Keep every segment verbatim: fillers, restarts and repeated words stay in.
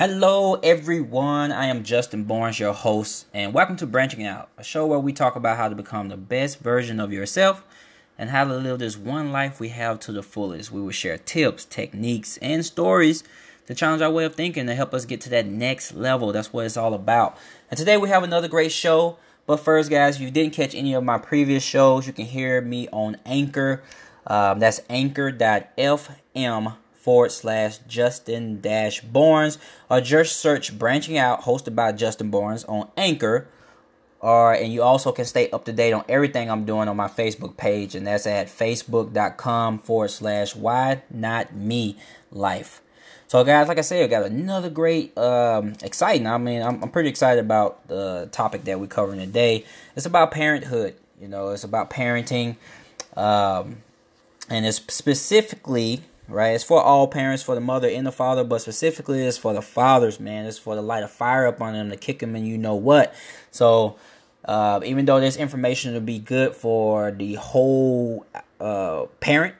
Hello everyone, I am Justin Barnes, your host, and welcome to Branching Out, a show where we talk about how to become the best version of yourself and how to live this one life we have to the fullest. We will share tips, techniques, and stories to challenge our way of thinking to help us get to that next level. That's what it's all about. And today we have another great show, but first guys, if you didn't catch any of my previous shows, you can hear me on Anchor. Um, that's anchor dot f m. forward slash Justin dash Barnes, or just search Branching Out hosted by Justin Barnes on Anchor, or and you also can stay up to date on everything I'm doing on my Facebook page, and that's at facebook dot com forward slash why not me life. So guys, like I said, we got another great, um, exciting. I mean, I'm, I'm pretty excited about the topic that we're covering today. It's about parenthood. You know, it's about parenting, um, and it's specifically. Right, it's for all parents, for the mother and the father, but specifically it's for the fathers, man. It's for the light of fire up on them to kick them and you know what. So, uh, even though this information will be good for the whole uh, parent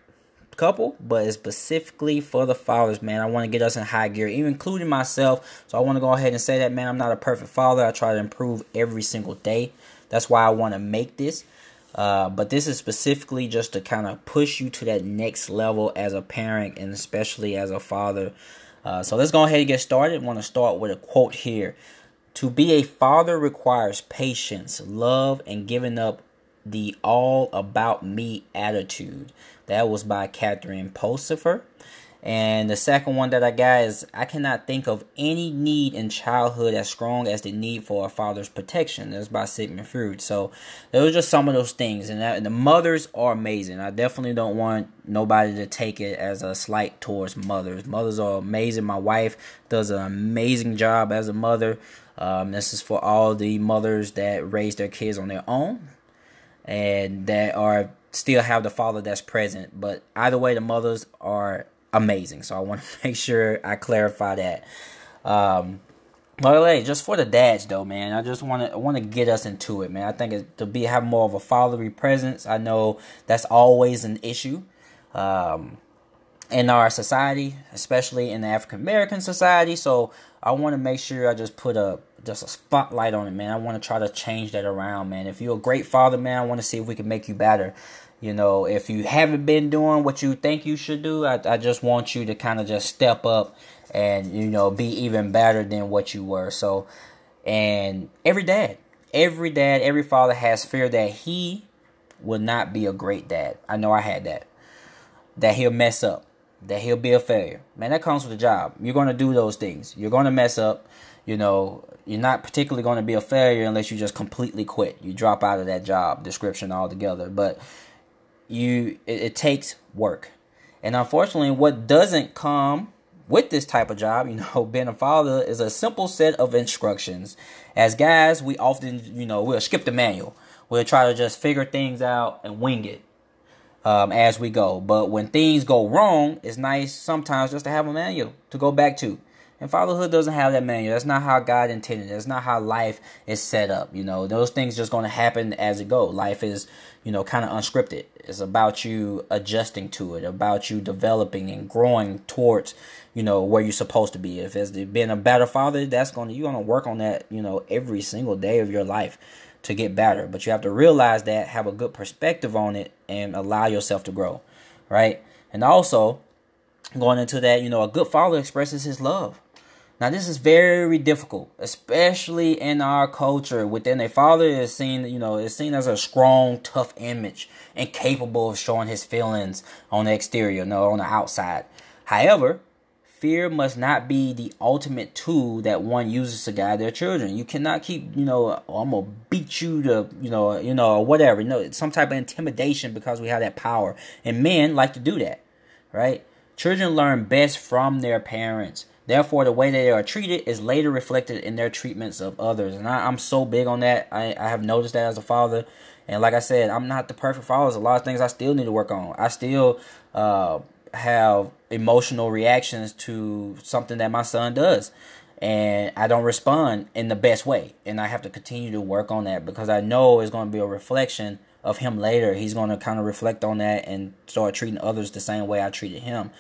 couple, but it's specifically for the fathers, man. I want to get us in high gear, even including myself. So I want to go ahead and say that, man, I'm not a perfect father. I try to improve every single day. That's why I want to make this. Uh, but this is specifically just to kind of push you to that next level as a parent and especially as a father. Uh, so let's go ahead and get started. I want to start with a quote here. To be a father requires patience, love, and giving up the all about me attitude. That was by Catherine Pulsifer. And the second one that I got is, I cannot think of any need in childhood as strong as the need for a father's protection. That's by Sigmund Freud. So those are just some of those things. And, that, and the mothers are amazing. I definitely don't want nobody to take it as a slight towards mothers. Mothers are amazing. My wife does an amazing job as a mother. Um, this is for all the mothers that raise their kids on their own and that are still have the father that's present. But either way, the mothers are amazing. So I want to make sure I clarify that. Um, but hey, just for the dads though, man, I just want to I want to get us into it, man. I think it, to be have more of a fatherly presence. I know that's always an issue um, in our society, especially in the African American society. So I want to make sure I just put a just a spotlight on it, man. I want to try to change that around, man. If you're a great father, man, I want to see if we can make you better. You know, if you haven't been doing what you think you should do, I, I just want you to kind of just step up and, you know, be even better than what you were. So, and every dad, every dad, every father has fear that he will not be a great dad. I know I had that. That he'll mess up. That he'll be a failure. Man, that comes with the job. You're going to do those things. You're going to mess up. You know, you're not particularly going to be a failure unless you just completely quit. You drop out of that job description altogether. But You it, it takes work. And unfortunately, what doesn't come with this type of job, you know, being a father, is a simple set of instructions. As guys, we often, you know, we'll skip the manual. We'll try to just figure things out and wing it um, as we go. But when things go wrong, it's nice sometimes just to have a manual to go back to. And fatherhood doesn't have that manual. That's not how God intended it. That's not how life is set up. You know, those things just going to happen as it goes. Life is, you know, kind of unscripted. It's about you adjusting to it, about you developing and growing towards, you know, where you're supposed to be. If it's being a better father, that's going to, you're going to work on that, you know, every single day of your life to get better. But you have to realize that, have a good perspective on it, and allow yourself to grow, right? And also, going into that, you know, a good father expresses his love. Now, this is very difficult, especially in our culture. Within a father is seen, you know, is seen as a strong, tough image, incapable of showing his feelings on the exterior, no, on the outside. However, fear must not be the ultimate tool that one uses to guide their children. You cannot keep, you know, oh, I'm going to beat you to, you know, you know, whatever. You know, some type of intimidation because we have that power. And men like to do that, right? Children learn best from their parents. Therefore, the way they are treated is later reflected in their treatments of others. And I, I'm so big on that. I, I have noticed that as a father. And like I said, I'm not the perfect father. There's a lot of things I still need to work on. I still uh, have emotional reactions to something that my son does. And I don't respond in the best way. And I have to continue to work on that because I know it's going to be a reflection of him later. He's going to kind of reflect on that and start treating others the same way I treated him.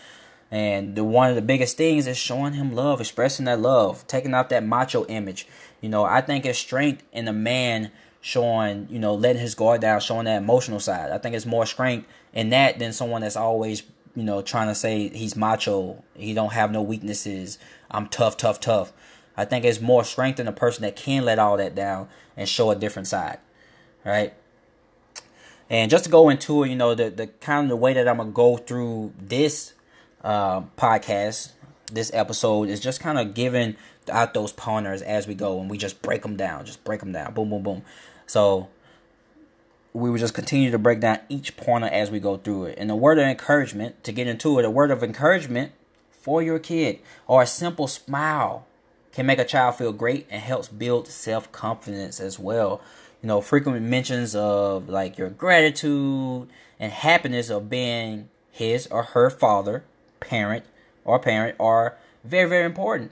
And the, one of the biggest things is showing him love, expressing that love, taking off that macho image. You know, I think it's strength in a man showing, you know, letting his guard down, showing that emotional side. I think it's more strength in that than someone that's always, you know, trying to say he's macho, he don't have no weaknesses, I'm tough, tough, tough. I think it's more strength in a person that can let all that down and show a different side, right? And just to go into it, you know, the, the kind of the way that I'm going to go through this Uh, podcast, this episode is just kind of giving out those pointers as we go, and we just break them down, just break them down, boom, boom, boom. So we will just continue to break down each pointer as we go through it. And a word of encouragement to get into it, a word of encouragement for your kid or a simple smile can make a child feel great and helps build self-confidence as well. You know, frequent mentions of like your gratitude and happiness of being his or her father, parent or parent are very, very important.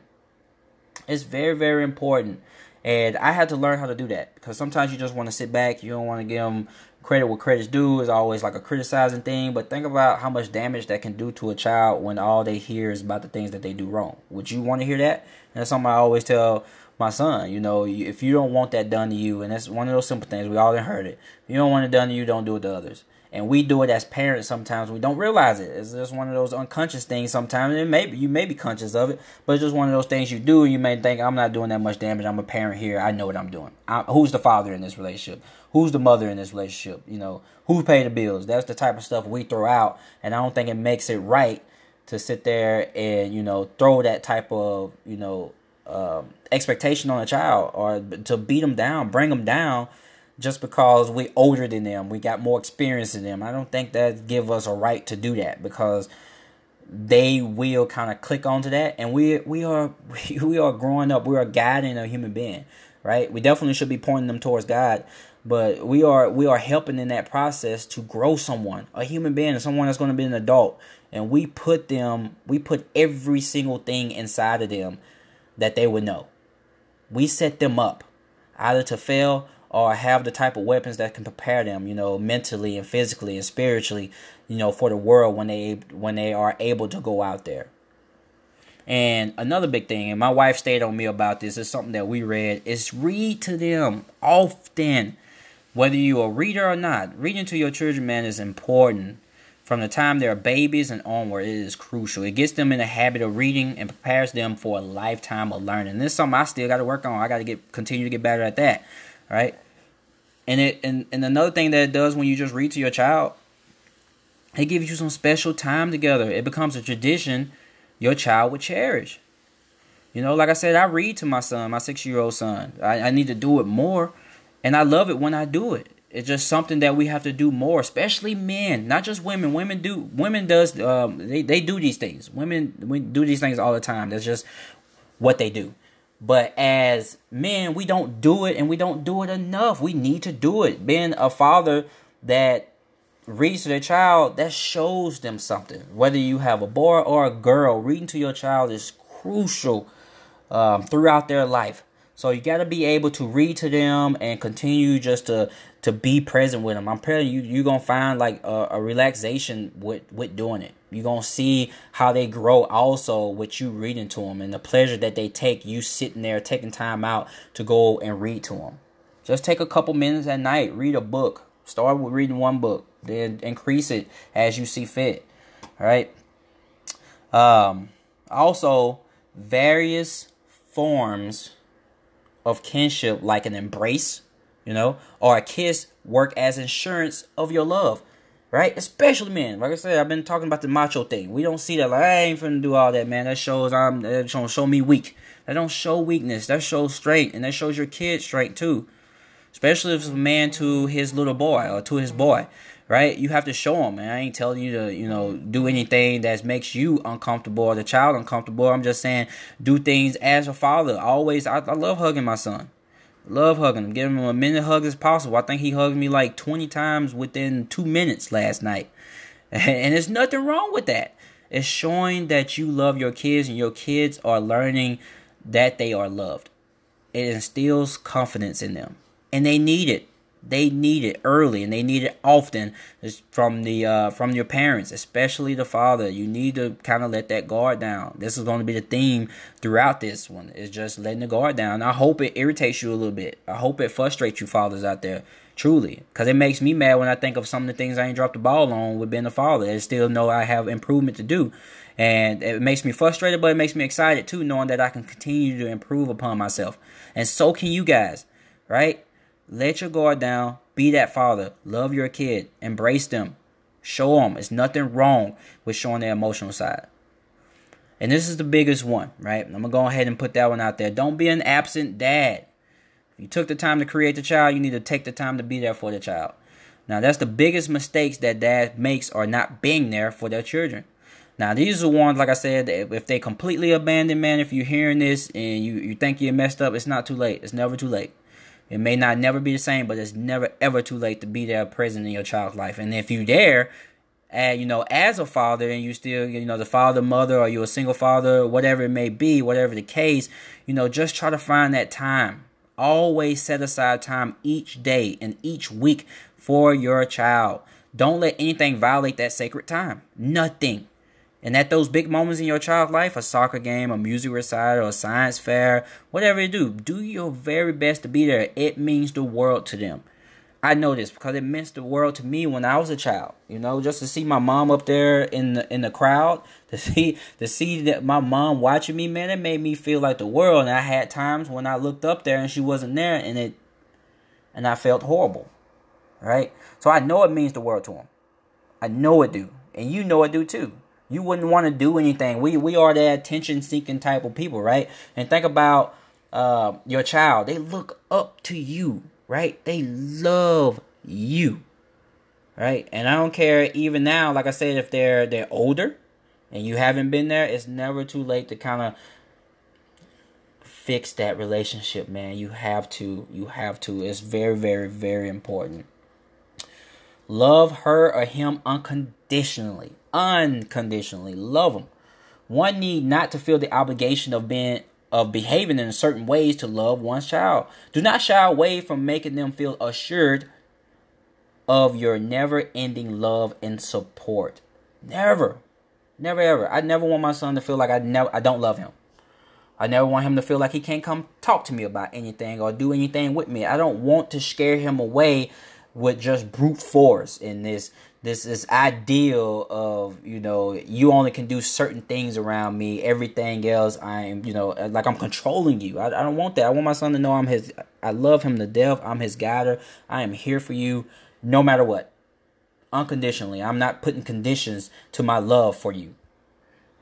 It's very, very important. And I had to learn how to do that because sometimes you just want to sit back. You don't want to give them credit where credit's due. It's always like a criticizing thing. But think about how much damage that can do to a child when all they hear is about the things that they do wrong. Would you want to hear that? And that's something I always tell my son. You know, if you don't want that done to you, and that's one of those simple things. We all done heard it. If you don't want it done to you, don't do it to others. And we do it as parents sometimes. We don't realize it. It's just one of those unconscious things sometimes. And maybe you may be conscious of it, but it's just one of those things you do. And you may think, I'm not doing that much damage. I'm a parent here. I know what I'm doing. I, who's the father in this relationship? Who's the mother in this relationship? You know, who paid the bills? That's the type of stuff we throw out. And I don't think it makes it right to sit there and, you know, throw that type of, you know, uh, expectation on a child or to beat them down, bring them down. Just because we're older than them, we got more experience than them. I don't think that give us a right to do that because they will kind of click onto that. And we we are we are growing up. We are guiding a human being, right? We definitely should be pointing them towards God, but we are we are helping in that process to grow someone, a human being, and someone that's going to be an adult. And we put them, we put every single thing inside of them that they would know. We set them up either to fail or have the type of weapons that can prepare them, you know, mentally and physically and spiritually, you know, for the world when they when they are able to go out there. And another big thing, and my wife stayed on me about this, is something that we read, is read to them often. Whether you're a reader or not, reading to your children, man, is important. From the time they're babies and onward, it is crucial. It gets them in the habit of reading and prepares them for a lifetime of learning. And this is something I still got to work on. I got to get continue to get better at that, right? And it and, and another thing that it does when you just read to your child, it gives you some special time together. It becomes a tradition your child would cherish. You know, like I said, I read to my son, my six-year-old son. I, I need to do it more, and I love it when I do it. It's just something that we have to do more, especially men, not just women. Women do women does um, they they do these things. Women we do these things all the time. That's just what they do. But as men, we don't do it, and we don't do it enough. We need to do it. Being a father that reads to their child, that shows them something. Whether you have a boy or a girl, reading to your child is crucial um, throughout their life. So you got to be able to read to them and continue just to, to be present with them. I'm telling you, you're going to find like a, a relaxation with, with doing it. You're going to see how they grow also with you reading to them and the pleasure that they take you sitting there taking time out to go and read to them. Just take a couple minutes at night. Read a book. Start with reading one book. Then increase it as you see fit. All right. Um, also, various forms of kinship, like an embrace, you know, or a kiss, work as insurance of your love. Right? Especially men. Like I said, I've been talking about the macho thing. We don't see that. Like, I ain't finna do all that, man. That shows I'm, that don't show me weak. That don't show weakness. That shows strength. And that shows your kid strength, too. Especially if it's a man to his little boy or to his boy. Right? You have to show him, man. I ain't telling you to, you know, do anything that makes you uncomfortable or the child uncomfortable. I'm just saying do things as a father. Always, I, I love hugging my son. Love hugging him. Give him a minute hug as possible. I think he hugged me like twenty times within two minutes last night. And there's nothing wrong with that. It's showing that you love your kids and your kids are learning that they are loved. It instills confidence in them. And they need it. They need it early and they need it often from the uh, from your parents, especially the father. You need to kind of let that guard down. This is going to be the theme throughout this one. It's just letting the guard down. I hope it irritates you a little bit. I hope it frustrates you fathers out there, truly, because it makes me mad when I think of some of the things I ain't dropped the ball on with being a father. I still know I have improvement to do. And it makes me frustrated, but it makes me excited, too, knowing that I can continue to improve upon myself. And so can you guys, right? Let your guard down. Be that father. Love your kid. Embrace them. Show them. There's nothing wrong with showing their emotional side. And this is the biggest one, right? I'm going to go ahead and put that one out there. Don't be an absent dad. If you took the time to create the child, you need to take the time to be there for the child. Now, that's the biggest mistakes that dad makes are not being there for their children. Now, these are ones, like I said, if they completely abandoned, man, if you're hearing this and you, you think you're messed up, it's not too late. It's never too late. It may not never be the same, but it's never, ever too late to be there present in your child's life. And if you're there, uh, you know, as a father and you still, you know, the father, mother, or you're a single father, whatever it may be, whatever the case, you know, just try to find that time. Always set aside time each day and each week for your child. Don't let anything violate that sacred time. Nothing. And at those big moments in your child's life, a soccer game, a music recital, a science fair, whatever you do, do your very best to be there. It means the world to them. I know this because it meant the world to me when I was a child. You know, just to see my mom up there in the in the crowd, to see to see that my mom watching me, man, it made me feel like the world. And I had times when I looked up there and she wasn't there, and it and I felt horrible, right? So I know it means the world to them. I know it do, and you know it do too. You wouldn't want to do anything. We we are that attention-seeking type of people, right? And think about uh, your child. They look up to you, right? They love you, right? And I don't care even now, like I said, if they're they're older and you haven't been there, it's never too late to kind of fix that relationship, man. You have to. You have to. It's very, very, very important. Love her or him unconditionally. Unconditionally love them. One need not to feel the obligation of being of behaving in certain ways to love one's child. Do not shy away from making them feel assured of your never-ending love and support. Never, never, ever. I never want my son to feel like I never, I don't love him. I never want him to feel like he can't come talk to me about anything or do anything with me. I don't want to scare him away with just brute force in this. This this ideal of, you know, you only can do certain things around me. Everything else, I am, you know, like I'm controlling you. I, I don't want that. I want my son to know I'm his. I love him to death. I'm his guider. I am here for you no matter what. Unconditionally. I'm not putting conditions to my love for you.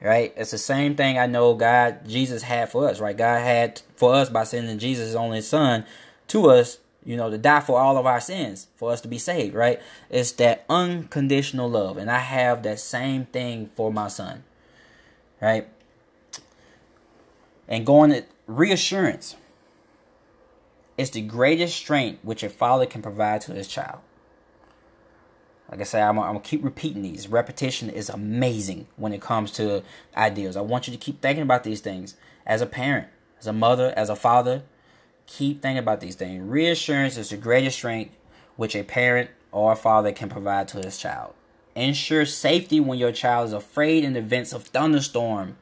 Right? It's the same thing I know God, Jesus had for us. Right? God had for us by sending Jesus, his only son, to us. You know, to die for all of our sins, for us to be saved, right? It's that unconditional love. And I have that same thing for my son, right? And going to reassurance. It's the greatest strength which a father can provide to his child. Like I say, I'm, I'm going to keep repeating these. Repetition is amazing when it comes to ideals. I want you to keep thinking about these things as a parent, as a mother, as a father. Keep thinking about these things. Reassurance is the greatest strength which a parent or a father can provide to his child. Ensure safety when your child is afraid in events of thunderstorm,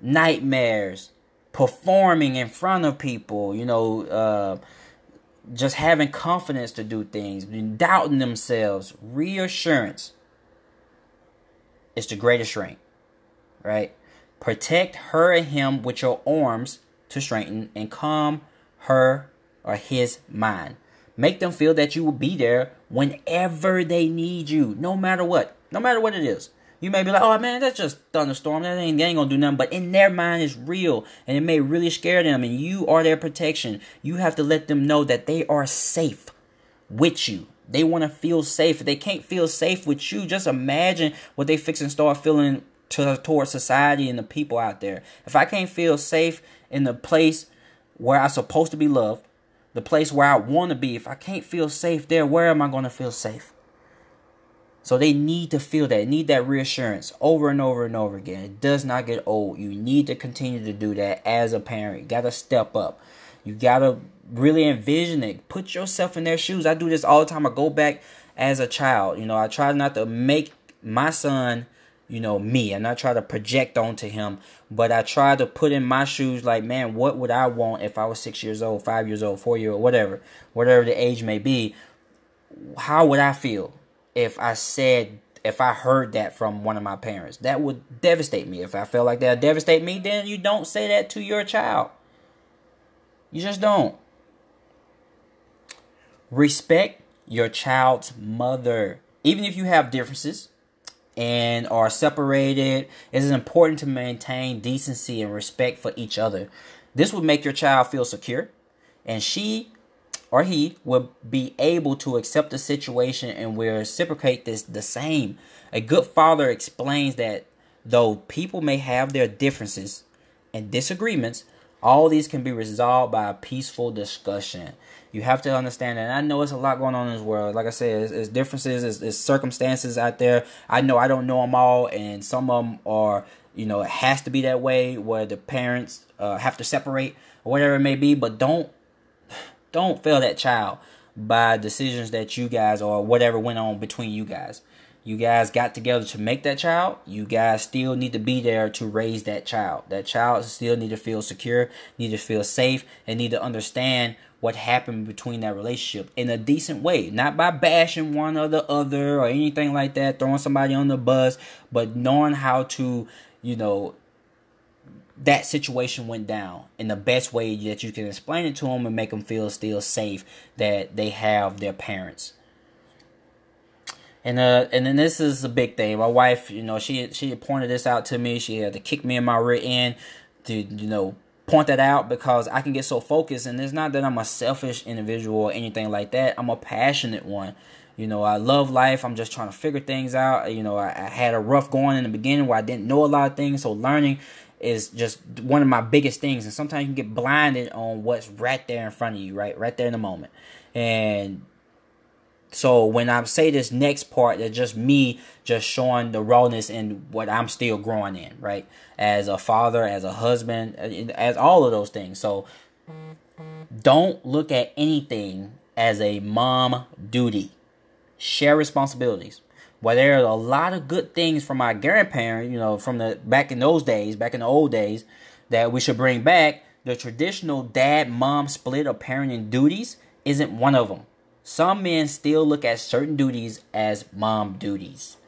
nightmares, performing in front of people, you know, uh, just having confidence to do things, doubting themselves. Reassurance is the greatest strength, right? Protect her and him with your arms to strengthen and calm her or his mind. Make them feel that you will be there whenever they need you, no matter what. No matter what it is. You may be like, oh, man, that's just thunderstorm. That ain't, they ain't going to do nothing. But in their mind, it's real. And it may really scare them. And you are their protection. You have to let them know that they are safe with you. They want to feel safe. If they can't feel safe with you, just imagine what they fix and start feeling to, towards society and the people out there. If I can't feel safe in the place where I'm supposed to be loved, the place where I want to be, if I can't feel safe there, where am I going to feel safe? So they need to feel that, need that reassurance over and over and over again. It does not get old. You need to continue to do that as a parent. You got to step up. You got to really envision it. Put yourself in their shoes. I do this all the time. I go back as a child. You know, I try not to make my son, you know, me. I'm not trying to project onto him, but I try to put in my shoes like, man, what would I want if I was six years old, five years old, four year old, whatever, whatever the age may be? How would I feel? If I said, if I heard that from one of my parents, that would devastate me. If I felt like that would devastate me, then you don't say that to your child. You just don't. Respect your child's mother. Even if you have differences and are separated, it is important to maintain decency and respect for each other. This would make your child feel secure, and she or he will be able to accept the situation and will reciprocate this the same. A good father explains that though people may have their differences and disagreements, all these can be resolved by a peaceful discussion. You have to understand that. And I know it's a lot going on in this world. Like I said, it's, it's differences, it's, it's circumstances out there. I know I don't know them all, and some of them are, you know, it has to be that way where the parents uh, have to separate or whatever it may be, but don't Don't fail that child by decisions that you guys or whatever went on between you guys. You guys got together to make that child. You guys still need to be there to raise that child. That child still need to feel secure, need to feel safe, and need to understand what happened between that relationship in a decent way. Not by bashing one or the other or anything like that, throwing somebody on the bus, but knowing how to, you know, that situation went down in the best way that you can explain it to them and make them feel still safe that they have their parents. And uh, and then this is a big thing. My wife, you know, she she pointed this out to me. She had to kick me in my rear end to, you know, point that out, because I can get so focused. And it's not that I'm a selfish individual or anything like that. I'm a passionate one. You know, I love life. I'm just trying to figure things out. You know, I, I had a rough going in the beginning where I didn't know a lot of things. So learning is just one of my biggest things. And sometimes you can get blinded on what's right there in front of you, right? Right there in the moment. And so when I say this next part, that's just me just showing the rawness and what I'm still growing in, right? As a father, as a husband, as all of those things. So don't look at anything as a mom duty. Share responsibilities. Well, there are a lot of good things from my grandparents, you know, from the back in those days, back in the old days, that we should bring back. The traditional dad-mom split of parenting duties isn't one of them. Some men still look at certain duties as mom duties,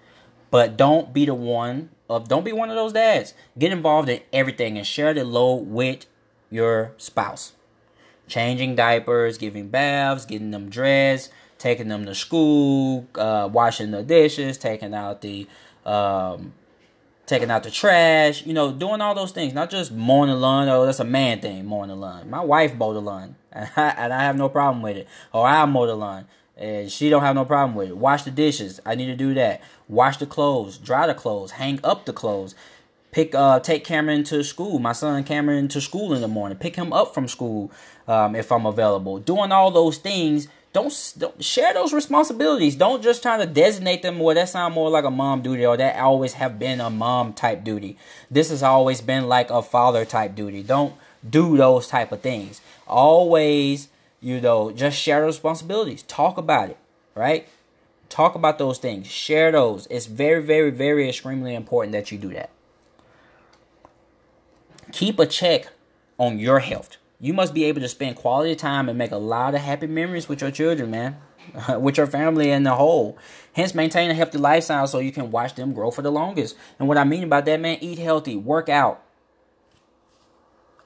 but don't be the one of don't be one of those dads. Get involved in everything and share the load with your spouse. Changing diapers, giving baths, getting them dressed, taking them to school, uh, washing the dishes, taking out the, um, taking out the trash. You know, doing all those things. Not just mowing the lawn. Oh, that's a man thing, mowing the lawn. My wife mowed the lawn, and I, and I have no problem with it. Or I mow the lawn, and she don't have no problem with it. Wash the dishes. I need to do that. Wash the clothes, dry the clothes, hang up the clothes. Pick, uh, take Cameron to school. My son Cameron to school in the morning. Pick him up from school, um, if I'm available. Doing all those things. Don't, don't share those responsibilities. Don't just try to designate them. Well, that sounds more like a mom duty, or that always have been a mom type duty. This has always been like a father type duty. Don't do those type of things. Always, you know, just share those responsibilities. Talk about it, right? Talk about those things. Share those. It's very, very, very extremely important that you do that. Keep a check on your health. You must be able to spend quality time and make a lot of happy memories with your children, man, with your family and the whole. Hence, maintain a healthy lifestyle so you can watch them grow for the longest. And what I mean about that, man, eat healthy, work out,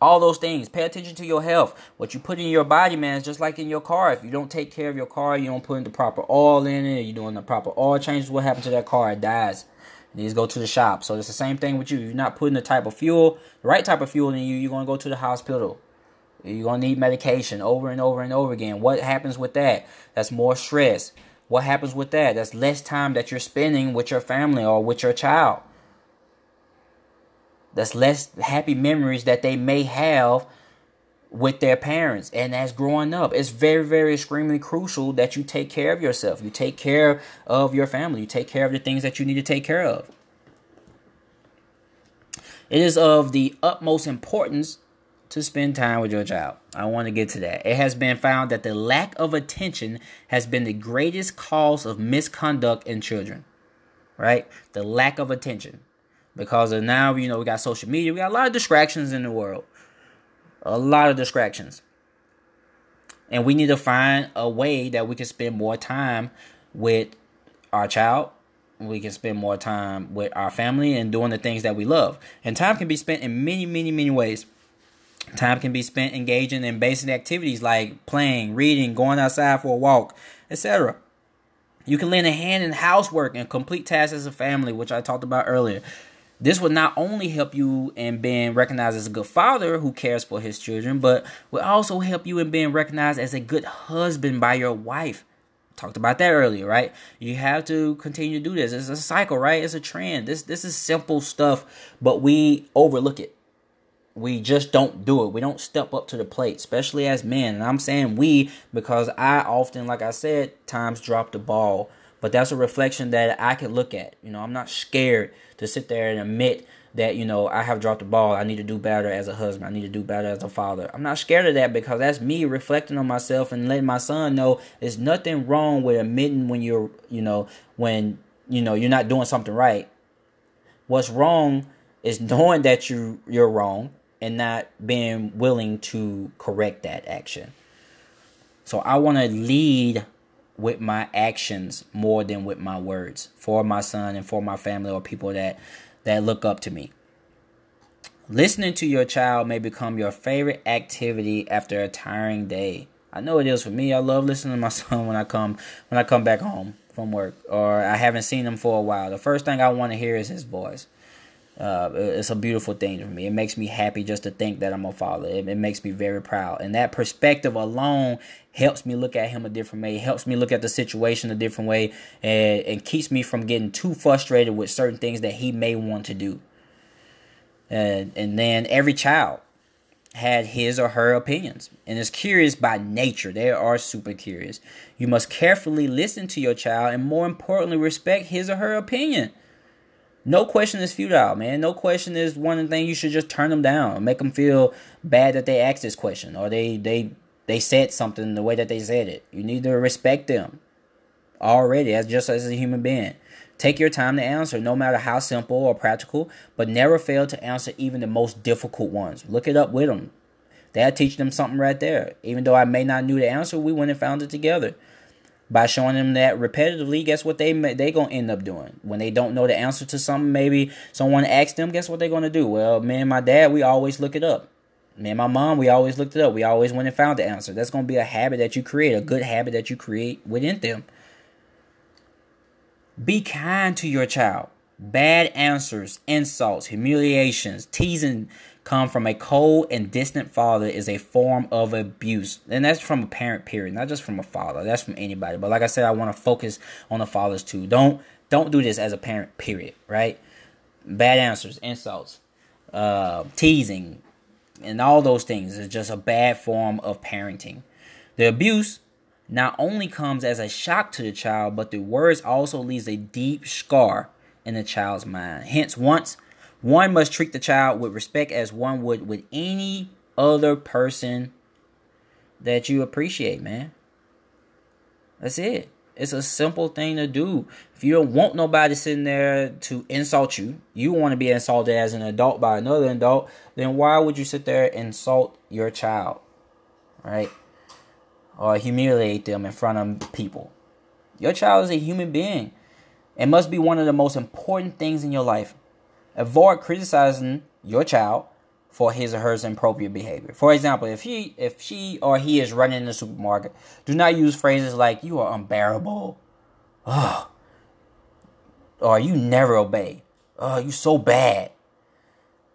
All those things. Pay attention to your health. What you put in your body, man, is just like in your car. If you don't take care of your car, you don't put in the proper oil in it, you're doing the proper oil changes, what happens to that car? It dies. You need to go to the shop. So it's the same thing with you. You're not putting the type of fuel, the right type of fuel in you, you're going to go to the hospital. You're going to need medication over and over and over again. What happens with that? That's more stress. What happens with that? That's less time that you're spending with your family or with your child. That's less happy memories that they may have with their parents. And as growing up, it's very, very extremely crucial that you take care of yourself. You take care of your family. You take care of the things that you need to take care of. It is of the utmost importance to spend time with your child. I want to get to that. It has been found that the lack of attention has been the greatest cause of misconduct in children. Right? The lack of attention. Because of now, you know, we got social media. We got a lot of distractions in the world. A lot of distractions. And we need to find a way that we can spend more time with our child. We can spend more time with our family and doing the things that we love. And time can be spent in many, many, many ways. Time can be spent engaging in basic activities like playing, reading, going outside for a walk, et cetera. You can lend a hand in housework and complete tasks as a family, which I talked about earlier. This will not only help you in being recognized as a good father who cares for his children, but will also help you in being recognized as a good husband by your wife. Talked about that earlier, right? You have to continue to do this. It's a cycle, right? It's a trend. This this is simple stuff, but we overlook it. We just don't do it. We don't step up to the plate, especially as men. And I'm saying we because I often, like I said, times drop the ball. But that's a reflection that I can look at. You know, I'm not scared to sit there and admit that, you know, I have dropped the ball. I need to do better as a husband. I need to do better as a father. I'm not scared of that because that's me reflecting on myself and letting my son know there's nothing wrong with admitting when you're, you know, when, you know, you're not doing something right. What's wrong is knowing that you, you're wrong and not being willing to correct that action. So I want to lead with my actions more than with my words for my son and for my family or people that, that look up to me. Listening to your child may become your favorite activity after a tiring day. I know it is for me. I love listening to my son when I come when I come back home from work or I haven't seen him for a while. The first thing I want to hear is his voice. Uh, it's a beautiful thing for me. It makes me happy just to think that I'm a father. It, it makes me very proud. And that perspective alone helps me look at him a different way. It helps me look at the situation a different way and, and keeps me from getting too frustrated with certain things that he may want to do. And, and then every child had his or her opinions and is curious by nature. They are super curious. You must carefully listen to your child and more importantly, respect his or her opinion. No question is futile, man. No question is one thing you should just turn them down. Make them feel bad that they asked this question or they they they said something the way that they said it. You need to respect them already as just as a human being. Take your time to answer, no matter how simple or practical, but never fail to answer even the most difficult ones. Look it up with them. That'll teach them something right there. Even though I may not knew the answer, we went and found it together. By showing them that repetitively, guess what they they gonna end up doing when they don't know the answer to something? Maybe someone asks them, guess what they're gonna do? Well, me and my dad, we always look it up. Me and my mom, we always looked it up. We always went and found the answer. That's gonna be a habit that you create, a good habit that you create within them. Be kind to your child. Bad answers, insults, humiliations, teasing come from a cold and distant father is a form of abuse. And that's from a parent, period, not just from a father. That's from anybody. But like I said, I want to focus on the fathers too. Don't don't do this as a parent, period, right? Bad answers, insults, uh, teasing, and all those things is just a bad form of parenting. The abuse not only comes as a shock to the child, but the words also leaves a deep scar in the child's mind. Hence, once one must treat the child with respect as one would with any other person that you appreciate, man. That's it. It's a simple thing to do. If you don't want nobody sitting there to insult you, you want to be insulted as an adult by another adult, then why would you sit there and insult your child, right? Or humiliate them in front of people? Your child is a human being. It must be one of the most important things in your life. Avoid criticizing your child for his or her inappropriate behavior. For example, if he, if she or he is running in the supermarket, do not use phrases like, you are unbearable, oh, or you never obey, oh, you so bad,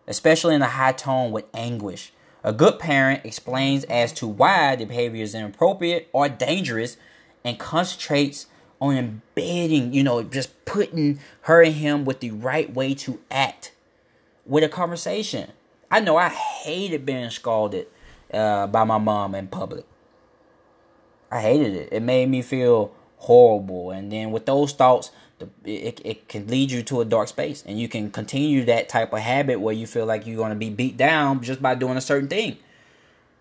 especially in a high tone with anguish. A good parent explains as to why the behavior is inappropriate or dangerous and concentrates on embedding, you know, just putting her and him with the right way to act with a conversation. I know I hated being scalded uh, by my mom in public. I hated it. It made me feel horrible. And then with those thoughts, the, it, it can lead you to a dark space. And you can continue that type of habit where you feel like you're going to be beat down just by doing a certain thing.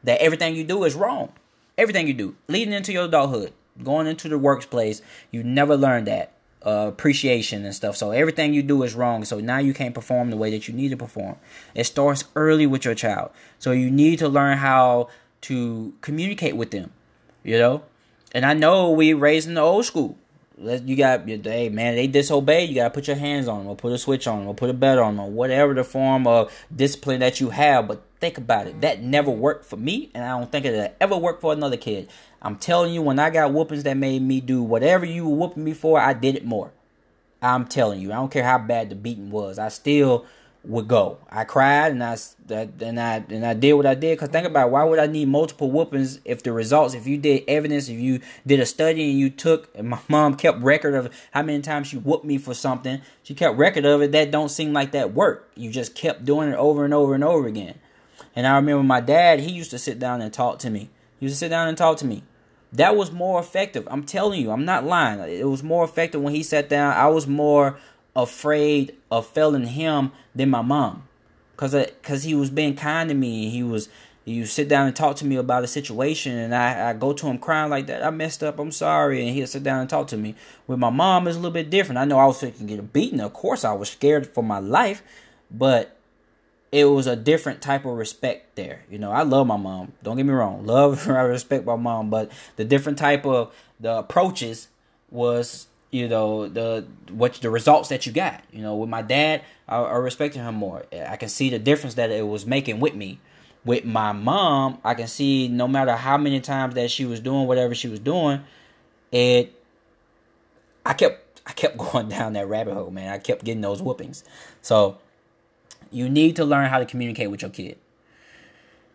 That everything you do is wrong. Everything you do. Leading into your adulthood. Going into the workplace. You never learn that. Uh, appreciation and stuff. So everything you do is wrong. So now you can't perform the way that you need to perform. It starts early with your child. So you need to learn how to communicate with them, you know? And I know we raised in the old school. You got, hey man, they disobey. You got to put your hands on them or put a switch on them or put a belt on them or whatever the form of discipline that you have. But think about it. That never worked for me, and I don't think it'll ever work for another kid. I'm telling you, when I got whoopings that made me do whatever you were whooping me for, I did it more. I'm telling you, I don't care how bad the beating was. I still would go. I cried and I and I and I did what I did. Cause think about it, why would I need multiple whoopings if the results, if you did evidence, if you did a study and you took, and my mom kept record of how many times she whooped me for something. She kept record of it. That don't seem like that work. You just kept doing it over and over and over again. And I remember my dad, he used to sit down and talk to me. He used to sit down and talk to me. That was more effective. I'm telling you, I'm not lying. It was more effective when he sat down. I was more afraid of failing him than my mom. Because because he was being kind to me. He was, he would sit down and talk to me about a situation. And I, I go to him crying like that. I messed up. I'm sorry. And he'll sit down and talk to me. With my mom, it's a little bit different. I know I was thinking get a beating. Of course, I was scared for my life. But it was a different type of respect there. You know, I love my mom. Don't get me wrong. Love and I respect my mom. But the different type of the approaches was, you know, the what the results that you got. You know, with my dad, I, I respected him more. I can see the difference that it was making with me. With my mom, I can see no matter how many times that she was doing whatever she was doing, it, I kept, I kept going down that rabbit hole, man. I kept getting those whoopings. So you need to learn how to communicate with your kid.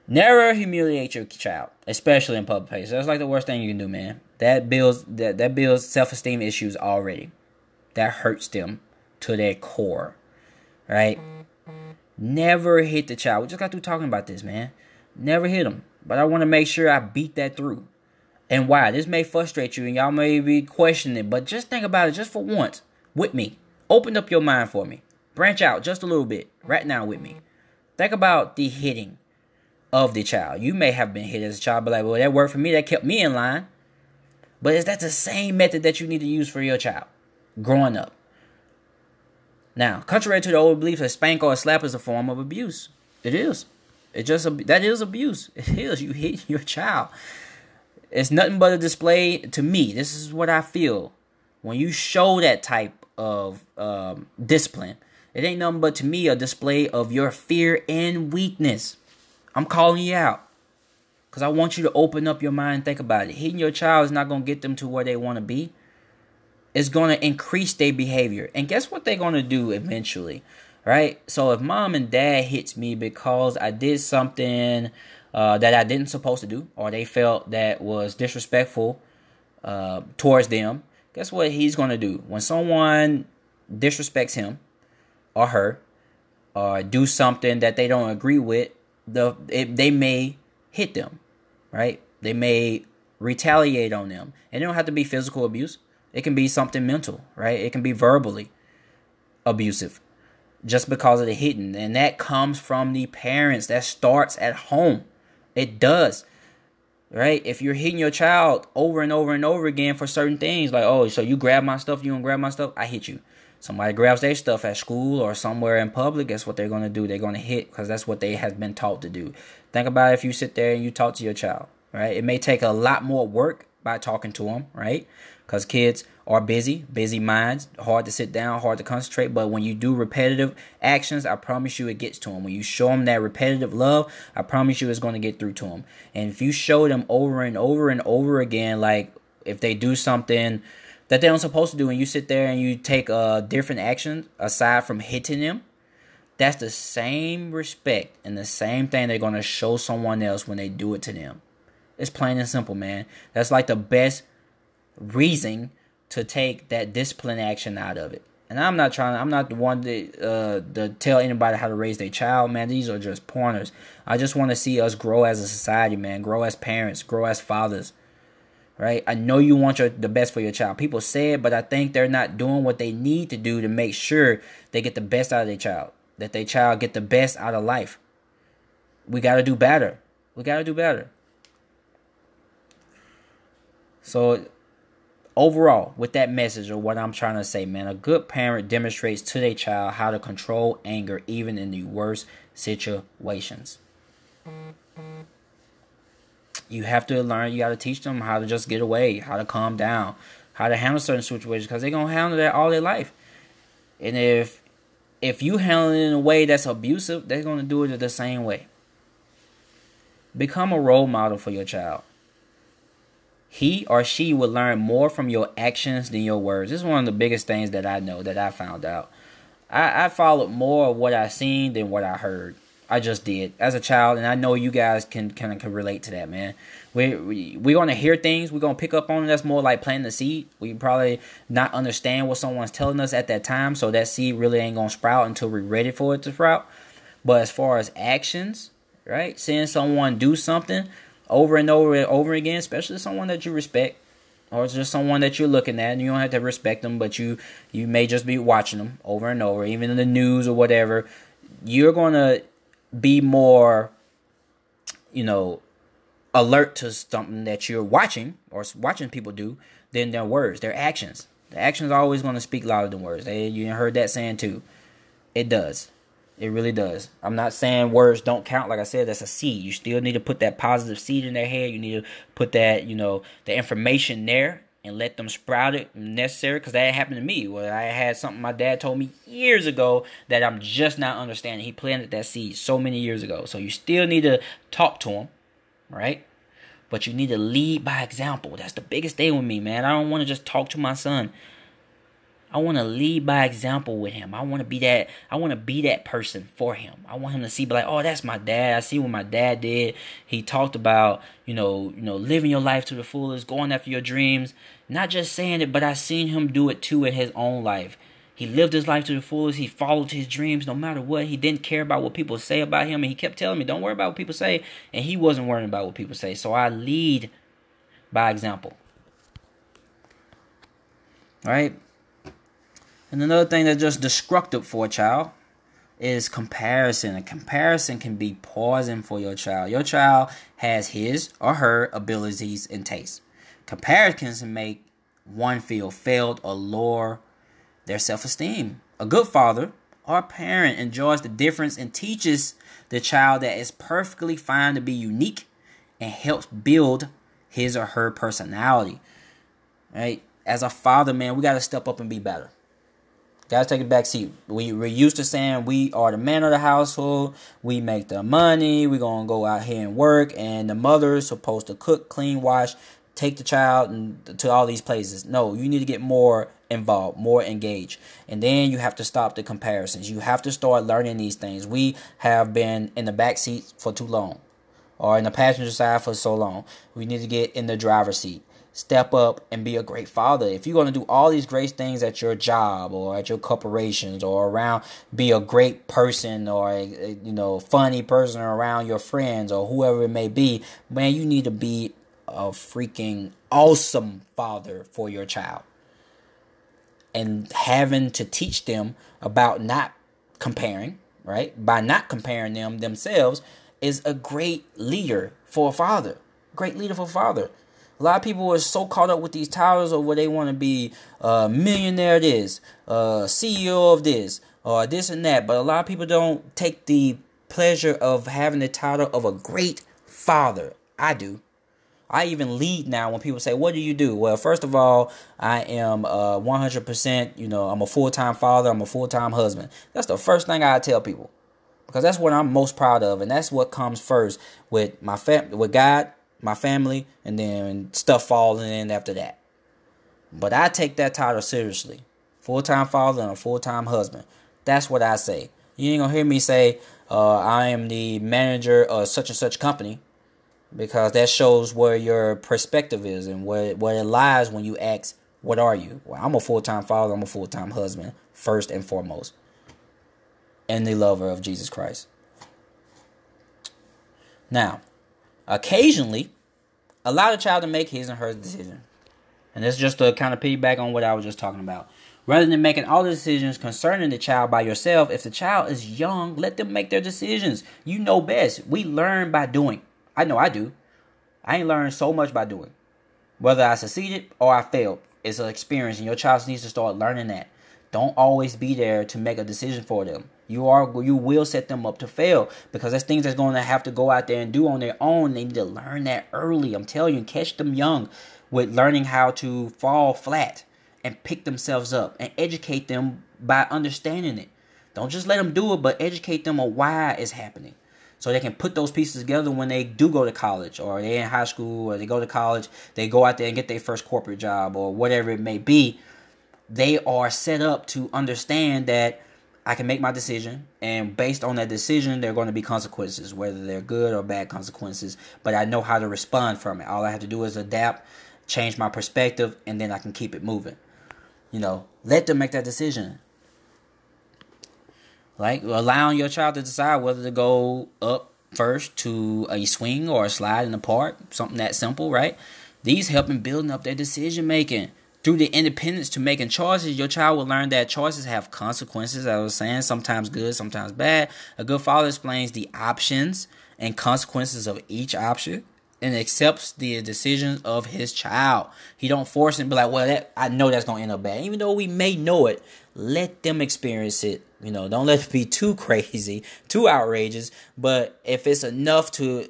Never humiliate your child, especially in public places. That's like the worst thing you can do, man. That builds that, that builds self-esteem issues already. That hurts them to their core, right? Never hit the child. We just got through talking about this, man. Never hit them. But I want to make sure I beat that through. And why? This may frustrate you and y'all may be questioning it, but just think about it just for once with me. Open up your mind for me. Branch out just a little bit right now with me. Think about the hitting of the child. You may have been hit as a child, but like, well, that worked for me. That kept me in line. But is that the same method that you need to use for your child growing up? Now, contrary to the old belief, a spank or a slap is a form of abuse. It is. It just that is abuse. It is. You hit your child. It's nothing but a display to me. This is what I feel when you show that type of um, discipline. It ain't nothing but, to me, a display of your fear and weakness. I'm calling you out because I want you to open up your mind and think about it. Hitting your child is not going to get them to where they want to be. It's going to increase their behavior. And guess what they're going to do eventually, right? So if mom and dad hits me because I did something uh, that I didn't supposed to do or they felt that was disrespectful uh, towards them, guess what he's going to do? When someone disrespects him, or her, or do something that they don't agree with, the it, they may hit them, right? They may retaliate on them. And it don't have to be physical abuse. It can be something mental, right? It can be verbally abusive just because of the hitting. And that comes from the parents. That starts at home. It does, right? If you're hitting your child over and over and over again for certain things, like, oh, so you grab my stuff, you don't grab my stuff, I hit you. Somebody grabs their stuff at school or somewhere in public, guess what they're going to do? They're going to hit because that's what they have been taught to do. Think about if you sit there and you talk to your child, right? It may take a lot more work by talking to them, right? because kids are busy, busy minds, hard to sit down, hard to concentrate. But when you do repetitive actions, I promise you it gets to them. When you show them that repetitive love, I promise you it's going to get through to them. And if you show them over and over and over again, like if they do something that they aren't supposed to do and you sit there and you take a different action aside from hitting them, that's the same respect and the same thing they're going to show someone else when they do it to them. It's plain and simple, man. That's like the best reason to take that discipline action out of it. And I'm not trying, I'm not the one that, uh, to tell anybody how to raise their child, man. These are just pointers. I just want to see us grow as a society, man. Grow as parents, grow as fathers, right? I know you want your, the best for your child. People say it, but I think they're not doing what they need to do to make sure they get the best out of their child, that their child get the best out of life. We got to do better. We got to do better. So overall, with that message or what I'm trying to say, man, a good parent demonstrates to their child how to control anger even in the worst situations. You have to learn, you got to teach them how to just get away, how to calm down, how to handle certain situations, because they're going to handle that all their life. And if if you handle it in a way that's abusive, they're going to do it the same way. Become a role model for your child. He or she will learn more from your actions than your words. This is one of the biggest things that I know, that I found out. I, I followed more of what I seen than what I heard. I just did as a child, and I know you guys can kind of can relate to that, man. We, we, we're going to hear things. We're going to pick up on it. That's more like planting the seed. We probably not understand what someone's telling us at that time, so that seed really ain't going to sprout until we're ready for it to sprout. But as far as actions, right, seeing someone do something over and over and over again, especially someone that you respect or just someone that you're looking at, and you don't have to respect them, but you you may just be watching them over and over, even in the news or whatever, you're going to be more, you know, alert to something that you're watching or watching people do than their words, their actions. The actions are always going to speak louder than words. They, you heard that saying too. It does. It really does. I'm not saying words don't count. Like I said, that's a seed. You still need to put that positive seed in their head. You need to put that, you know, the information there and let them sprout it necessary. Because that happened to me. Well, I had something my dad told me years ago that I'm just not understanding. He planted that seed so many years ago. So you still need to talk to him, right? But you need to lead by example. That's the biggest thing with me, man. I don't want to just talk to my son. I want to lead by example with him. I want to be that I want to be that person for him. I want him to see, be like, oh, that's my dad. I see what my dad did. He talked about, you know, you know, living your life to the fullest, going after your dreams. Not just saying it, but I seen him do it too in his own life. He lived his life to the fullest. He followed his dreams no matter what. He didn't care about what people say about him. And he kept telling me, don't worry about what people say. And he wasn't worrying about what people say. So I lead by example. All right. And another thing that's just destructive for a child is comparison. And comparison can be poison for your child. Your child has his or her abilities and tastes. Comparisons can make one feel failed or lower their self-esteem. A good father or parent enjoys the difference and teaches the child that it's perfectly fine to be unique and helps build his or her personality. Right? As a father, man, we got to step up and be better. Guys, take a back seat. We, we're used to saying we are the man of the household. We make the money. We're going to go out here and work. And the mother is supposed to cook, clean, wash, take the child and, to all these places. No, you need to get more involved, more engaged. And then you have to stop the comparisons. You have to start learning these things. We have been in the back seat for too long or in the passenger side for so long. We need to get in the driver's seat. Step up and be a great father. If you're going to do all these great things at your job or at your corporations or around, be a great person or a, a, you know, funny person around your friends or whoever it may be, man, you need to be a freaking awesome father for your child. And having to teach them about not comparing, right? By not comparing them themselves is a great leader for a father. Great leader for a father. A lot of people are so caught up with these titles of where they want to be a uh, millionaire this, uh, C E O of this, or uh, this and that. But a lot of people don't take the pleasure of having the title of a great father. I do. I even lead now when people say, what do you do? Well, first of all, I am uh, one hundred percent, you know, I'm a full-time father. I'm a full-time husband. That's the first thing I tell people, because that's what I'm most proud of. And that's what comes first with my fam- with God, my family, and then stuff falling in after that. But I take that title seriously. Full-time father and a full-time husband. That's what I say. You ain't going to hear me say uh, I am the manager of such and such company, because that shows where your perspective is and where, where it lies when you ask, what are you? Well, I'm a full-time father. I'm a full-time husband, first and foremost, and the lover of Jesus Christ. Now, occasionally, allow the child to make his and her decision. And that's just to kind of piggyback on what I was just talking about. Rather than making all the decisions concerning the child by yourself, if the child is young, let them make their decisions. You know best. We learn by doing. I know I do. I ain't learned so much by doing. Whether I succeeded or I failed, it's an experience, and your child needs to start learning that. Don't always be there to make a decision for them. You are, you will set them up to fail, because there's things that's going to have to go out there and do on their own. They need to learn that early. I'm telling you, catch them young with learning how to fall flat and pick themselves up and educate them by understanding it. Don't just let them do it, but educate them on why it's happening, so they can put those pieces together when they do go to college, or they're in high school, or they go to college, they go out there and get their first corporate job or whatever it may be. They are set up to understand that I can make my decision, and based on that decision, there are going to be consequences, whether they're good or bad consequences, but I know how to respond from it. All I have to do is adapt, change my perspective, and then I can keep it moving. You know, let them make that decision. Like allowing your child to decide whether to go up first to a swing or a slide in the park, something that simple, right? These help in building up their decision making. Through the independence to making choices, your child will learn that choices have consequences. As I was saying, sometimes good, sometimes bad. A good father explains the options and consequences of each option and accepts the decisions of his child. He don't force it and be like, well, that, I know that's going to end up bad. Even though we may know it, let them experience it. You know, don't let it be too crazy, too outrageous. But if it's enough to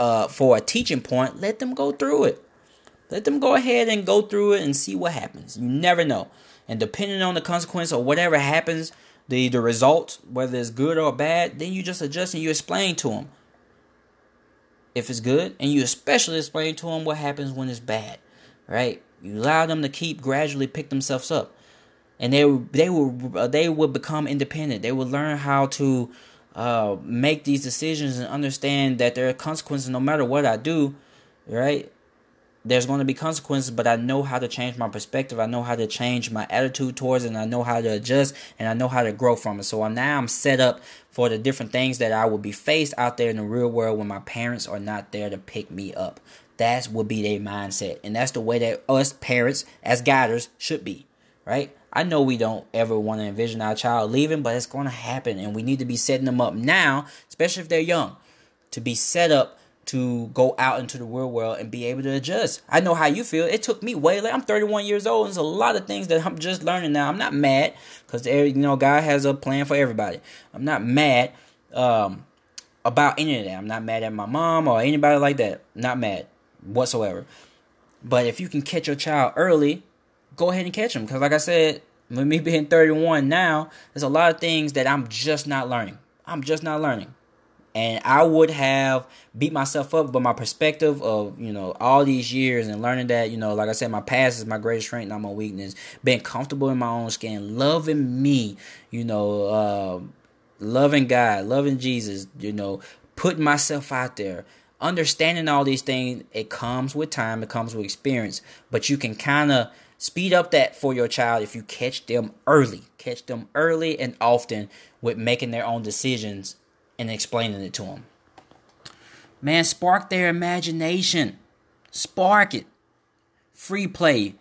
uh, for a teaching point, let them go through it. Let them go ahead and go through it and see what happens. You never know. And depending on the consequence or whatever happens, the, the result, whether it's good or bad, then you just adjust and you explain to them if it's good. And you especially explain to them what happens when it's bad, right? You allow them to keep gradually pick themselves up. And they, they, will, they will become independent. They will learn how to uh, make these decisions and understand that there are consequences no matter what I do, right? There's going to be consequences, but I know how to change my perspective. I know how to change my attitude towards it, and I know how to adjust, and I know how to grow from it. So now I'm set up for the different things that I will be faced out there in the real world when my parents are not there to pick me up. That would be their mindset, and that's the way that us parents as guiders should be, right? I know we don't ever want to envision our child leaving, but it's going to happen, and we need to be setting them up now, especially if they're young, to be set up to go out into the real world and be able to adjust. I know how you feel. It took me way late. I'm thirty-one years old, and there's a lot of things that I'm just learning now. I'm not mad, because, you know, God has a plan for everybody. I'm not mad um, about any of that. I'm not mad at my mom or anybody like that. Not mad whatsoever. But if you can catch your child early, go ahead and catch them, because like I said, with me being thirty-one now, there's a lot of things that I'm just not learning. I'm just not learning. And I would have beat myself up, but my perspective of, you know, all these years and learning that, you know, like I said, my past is my greatest strength, not my weakness. Being comfortable in my own skin, loving me, you know, uh, loving God, loving Jesus, you know, putting myself out there, understanding all these things. It comes with time. It comes with experience. But you can kind of speed up that for your child if you catch them early. Catch them early and often with making their own decisions and explaining it to them. Man, spark their imagination. Spark it. Free play,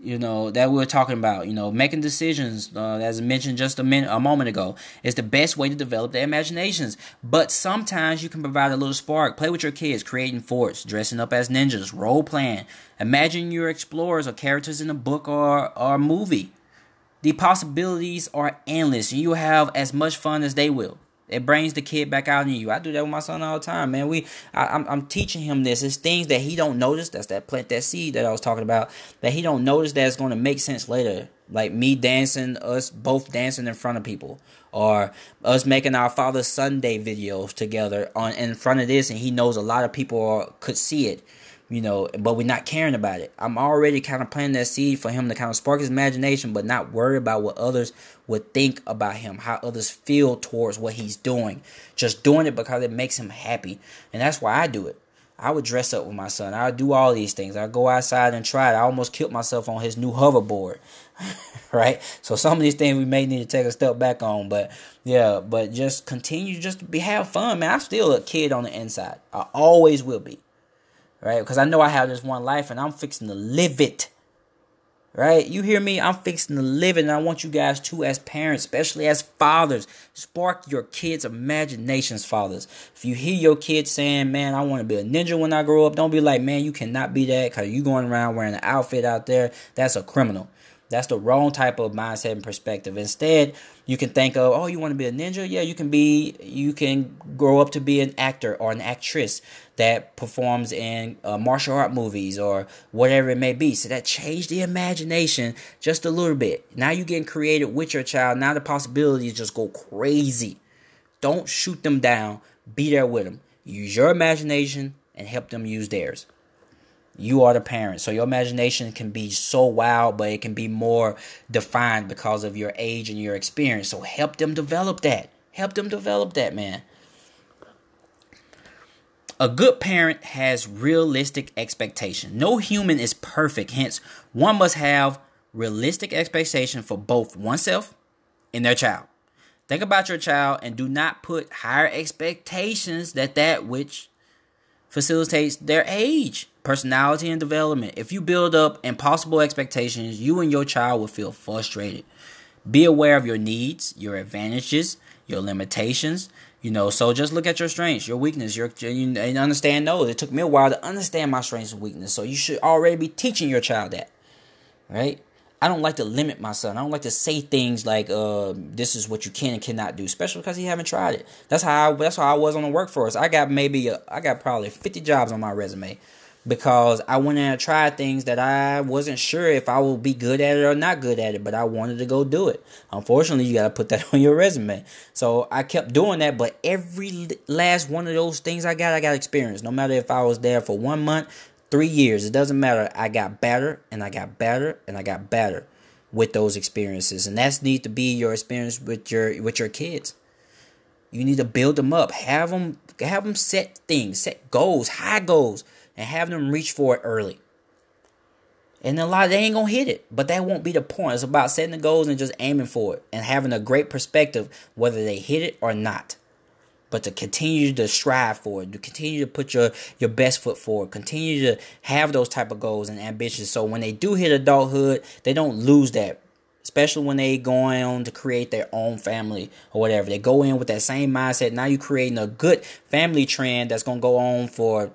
you know, that we were talking about. You know, making decisions, uh, as I mentioned just a minute, a moment ago, is the best way to develop their imaginations. But sometimes you can provide a little spark. Play with your kids, creating forts, dressing up as ninjas, role-playing. Imagine you're explorers or characters in a book or, or a movie. The possibilities are endless, and you'll have as much fun as they will. It brings the kid back out in you. I do that with my son all the time, man. We, I, I'm, I'm teaching him this. It's things that he don't notice. That's that plant, that seed that I was talking about, that he don't notice that's going to make sense later. Like me dancing, us both dancing in front of people, or us making our Father Sunday videos together on in front of this, and he knows a lot of people are, could see it, you know, but we're not caring about it. I'm already kind of planting that seed for him to kind of spark his imagination, but not worry about what others would think about him, how others feel towards what he's doing. Just doing it because it makes him happy, and that's why I do it. I would dress up with my son. I would do all these things. I go outside and try it. I almost killed myself on his new hoverboard, right? So some of these things we may need to take a step back on. But, yeah, but just continue just to be, have fun, man. I'm still a kid on the inside. I always will be, right? Because I know I have this one life, and I'm fixing to live it, right? You hear me? I'm fixing to live it, and I want you guys to, as parents, especially as fathers, spark your kids' imaginations, fathers. If you hear your kids saying, man, I want to be a ninja when I grow up, don't be like, man, you cannot be that because you going around wearing an outfit out there. That's a criminal. That's the wrong type of mindset and perspective. Instead, you can think of, oh, you want to be a ninja? Yeah, you can be, you can grow up to be an actor or an actress that performs in uh, martial art movies or whatever it may be. So that changed the imagination just a little bit. Now you're getting creative with your child. Now the possibilities just go crazy. Don't shoot them down. Be there with them. Use your imagination and help them use theirs. You are the parent, so your imagination can be so wild, but it can be more defined because of your age and your experience. So help them develop that. Help them develop that, man. A good parent has realistic expectations. No human is perfect. Hence, one must have realistic expectations for both oneself and their child. Think about your child and do not put higher expectations than that which facilitates their age, personality, and development. If you build up impossible expectations, you and your child will feel frustrated. Be aware of your needs, your advantages, your limitations. You know, so just look at your strengths, your weakness, your and understand those. It took me a while to understand my strengths and weakness. So you should already be teaching your child that, right? I don't like to limit my son. I don't like to say things like, uh, this is what you can and cannot do, especially because he haven't tried it. That's how I, that's how I was on the workforce. I got maybe, a, I got probably fifty jobs on my resume because I went in and tried things that I wasn't sure if I would be good at it or not good at it, but I wanted to go do it. Unfortunately, you got to put that on your resume. So I kept doing that, but every last one of those things I got, I got experience. No matter if I was there for one month, three years, it doesn't matter. I got better and I got better and I got better with those experiences. And that's need to be your experience with your with your kids. You need to build them up. Have them, have them set things, set goals, high goals, and have them reach for it early. And a lot of they ain't going to hit it, but that won't be the point. It's about setting the goals and just aiming for it and having a great perspective whether they hit it or not. But to continue to strive for it, to continue to put your, your best foot forward, continue to have those type of goals and ambitions. So when they do hit adulthood, they don't lose that, especially when they going on to create their own family or whatever. They go in with that same mindset. Now you're creating a good family trend that's going to go on for,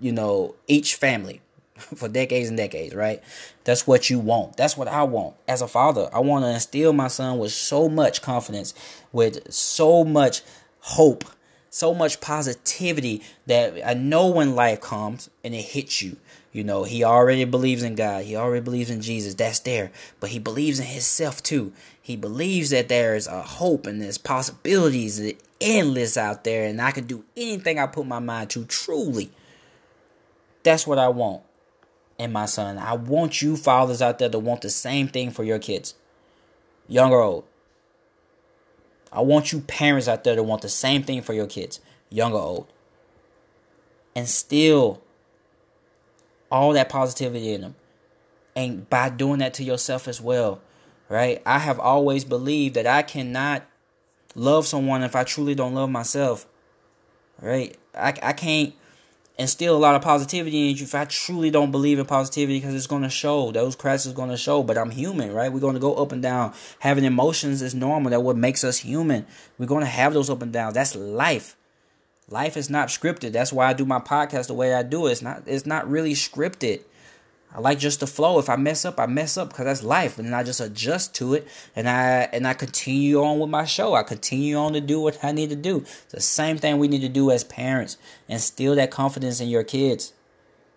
you know, each family for decades and decades, right? That's what you want. That's what I want as a father. I want to instill my son with so much confidence, with so much hope, so much positivity that I know when life comes and it hits you, you know, he already believes in God. He already believes in Jesus. That's there. But he believes in himself too. He believes that there's a hope and there's possibilities endless out there. And I can do anything I put my mind to truly. That's what I want. And my son, I want you fathers out there to want the same thing for your kids, young or old. I want you parents out there to want the same thing for your kids, young or old. Instill all that positivity in them. And by doing that to yourself as well, right? I have always believed that I cannot love someone if I truly don't love myself, right? I, I can't instill a lot of positivity in you if I truly don't believe in positivity, because it's going to show. Those cracks is going to show, but I'm human, right? We're going to go up and down. Having emotions is normal. That's what makes us human. We're going to have those up and downs. That's life. Life is not scripted. That's why I do my podcast the way I do it. It's not, it's not really scripted. I like just the flow. If I mess up, I mess up because that's life. And I just adjust to it, and I and I continue on with my show. I continue on to do what I need to do. It's the same thing we need to do as parents. Instill that confidence in your kids.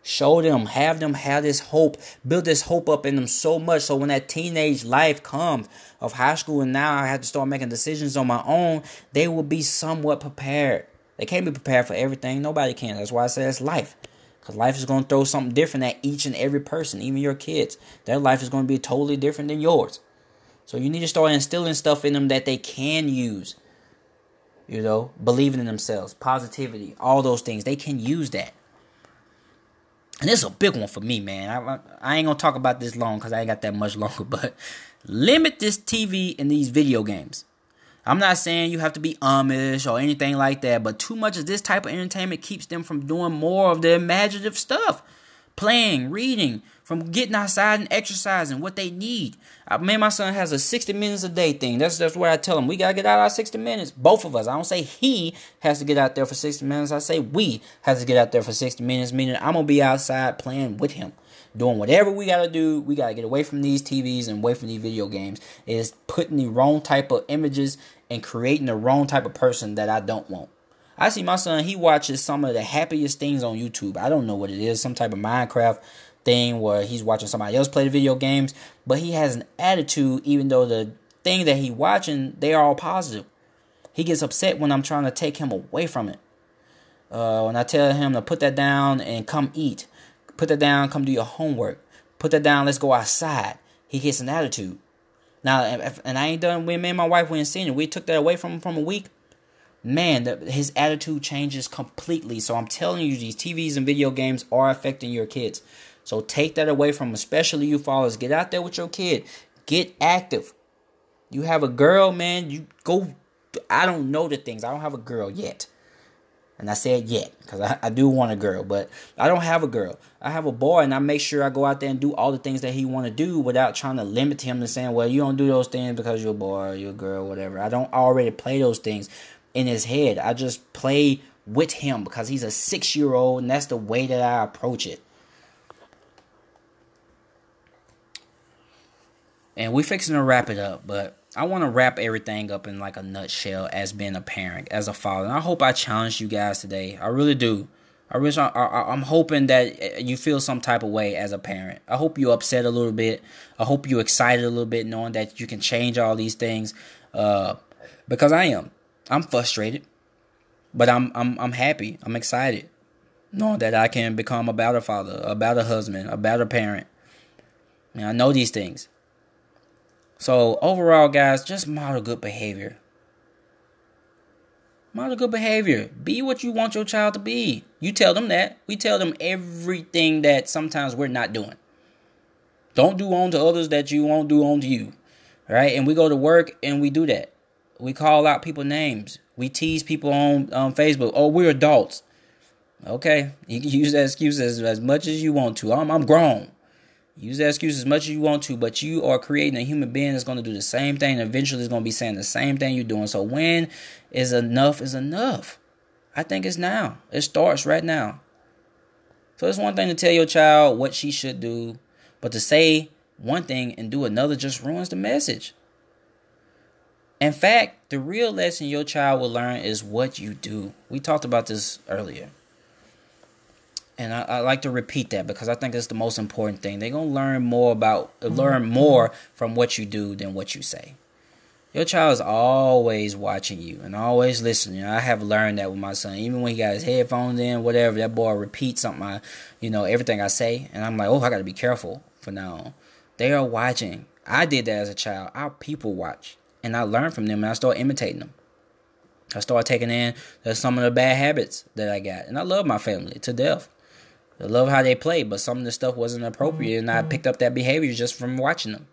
Show them, have them have this hope. Build this hope up in them so much so when that teenage life comes of high school and now I have to start making decisions on my own, they will be somewhat prepared. They can't be prepared for everything. Nobody can. That's why I say it's life. Because life is going to throw something different at each and every person, even your kids. Their life is going to be totally different than yours. So you need to start instilling stuff in them that they can use. You know, believing in themselves, positivity, all those things. They can use that. And this is a big one for me, man. I, I, I ain't going to talk about this long because I ain't got that much longer. But limit this T V and these video games. I'm not saying you have to be Amish or anything like that. But too much of this type of entertainment keeps them from doing more of the imaginative stuff. Playing, reading, from getting outside and exercising what they need. I, man, my son has a sixty minutes a day thing. That's that's where I tell him. We got to get out our sixty minutes. Both of us. I don't say he has to get out there for sixty minutes. I say we has to get out there for sixty minutes. Meaning I'm going to be outside playing with him. Doing whatever we got to do. We got to get away from these T Vs and away from these video games. It's putting the wrong type of images and creating the wrong type of person that I don't want. I see my son, he watches some of the happiest things on YouTube. I don't know what it is, some type of Minecraft thing where he's watching somebody else play the video games. But he has an attitude, even though the thing that he's watching, they are all positive. He gets upset when I'm trying to take him away from it. Uh, when I tell him to put that down and come eat. Put that down, come do your homework. Put that down, let's go outside. He gets an attitude. Now, and I ain't done, when me and my wife went senior, we took that away from him from a week. Man, the, his attitude changes completely. So I'm telling you, these T Vs and video games are affecting your kids. So take that away from, especially you fathers. Get out there with your kid. Get active. You have a girl, man. You go. I don't know the things. I don't have a girl yet. And I said yet because I, I do want a girl, but I don't have a girl. I have a boy, and I make sure I go out there and do all the things that he want to do without trying to limit him to saying, well, you don't do those things because you're a boy or you're a girl, whatever. I don't already play those things in his head. I just play with him because he's a six-year-old, and that's the way that I approach it. And we're fixing to wrap it up, but I want to wrap everything up in like a nutshell as being a parent, as a father. And I hope I challenged you guys today. I really do. I wish I, I, I'm hoping that you feel some type of way as a parent. I hope you're upset a little bit. I hope you're excited a little bit knowing that you can change all these things uh, because I am. I'm frustrated, but I'm I'm I'm happy. I'm excited knowing that I can become a better father, a better husband, a better parent. And I know these things. So overall, guys, just model good behavior. Model good behavior. Be what you want your child to be. You tell them that. We tell them everything that sometimes we're not doing. Don't do on to others that you won't do on to you. All right? And we go to work and we do that. We call out people names. We tease people on um, Facebook. Oh, we're adults. Okay. You can use that excuse as, as much as you want to. I'm, I'm grown. Use that excuse as much as you want to, but you are creating a human being that's going to do the same thing and eventually is going to be saying the same thing you're doing. So when is enough is enough? I think it's now. It starts right now. So it's one thing to tell your child what she should do, but to say one thing and do another just ruins the message. In fact, the real lesson your child will learn is what you do. We talked about this earlier. And I, I like to repeat that because I think it's the most important thing. They're going to learn more about, learn more from what you do than what you say. Your child is always watching you and always listening. I have learned that with my son. Even when he got his headphones in, whatever, that boy repeats something, I, you know, everything I say. And I'm like, oh, I got to be careful from now on. They are watching. I did that as a child. Our people watch. And I learned from them and I started imitating them. I started taking in some of the bad habits that I got. And I love my family to death. I love how they play, but some of the stuff wasn't appropriate, and I picked up that behavior just from watching them.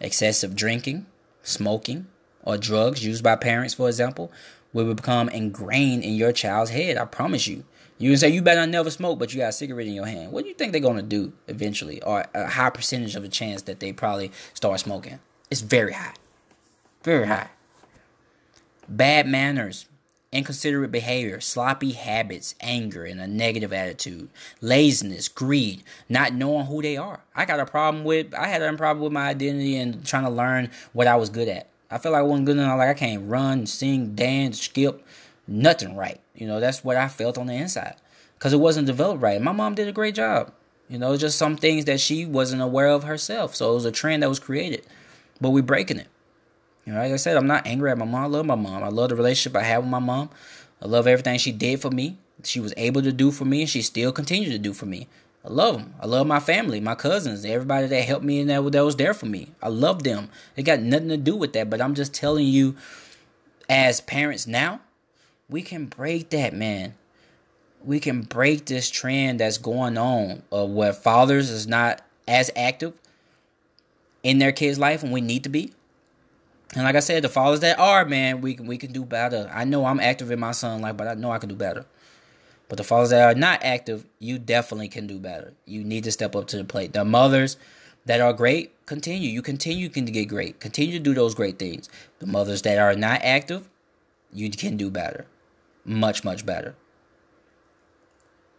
Excessive drinking, smoking, or drugs used by parents, for example, will become ingrained in your child's head. I promise you. You can say, you better never smoke, but you got a cigarette in your hand. What do you think they're going to do eventually, or a high percentage of a chance that they probably start smoking? It's very high. Very high. Bad manners, inconsiderate behavior, sloppy habits, anger, and a negative attitude, laziness, greed, not knowing who they are. I got a problem with, I had a problem with my identity and trying to learn what I was good at. I felt like I wasn't good enough, like I can't run, sing, dance, skip, nothing right. You know, that's what I felt on the inside because it wasn't developed right. My mom did a great job. You know, just some things that she wasn't aware of herself. So it was a trend that was created, but we're breaking it. You know, like I said, I'm not angry at my mom. I love my mom. I love the relationship I have with my mom. I love everything she did for me. She was able to do for me, and she still continues to do for me. I love them. I love my family, my cousins, everybody that helped me and that, that was there for me. I love them. It got nothing to do with that, but I'm just telling you, as parents now, we can break that, man. We can break this trend that's going on of where fathers is not as active in their kids' life when we need to be. And like I said, the fathers that are, man, we can, we can do better. I know I'm active in my son's life, but I know I can do better. But the fathers that are not active, you definitely can do better. You need to step up to the plate. The mothers that are great, continue. You continue to get great. Continue to do those great things. The mothers that are not active, you can do better. Much, much better.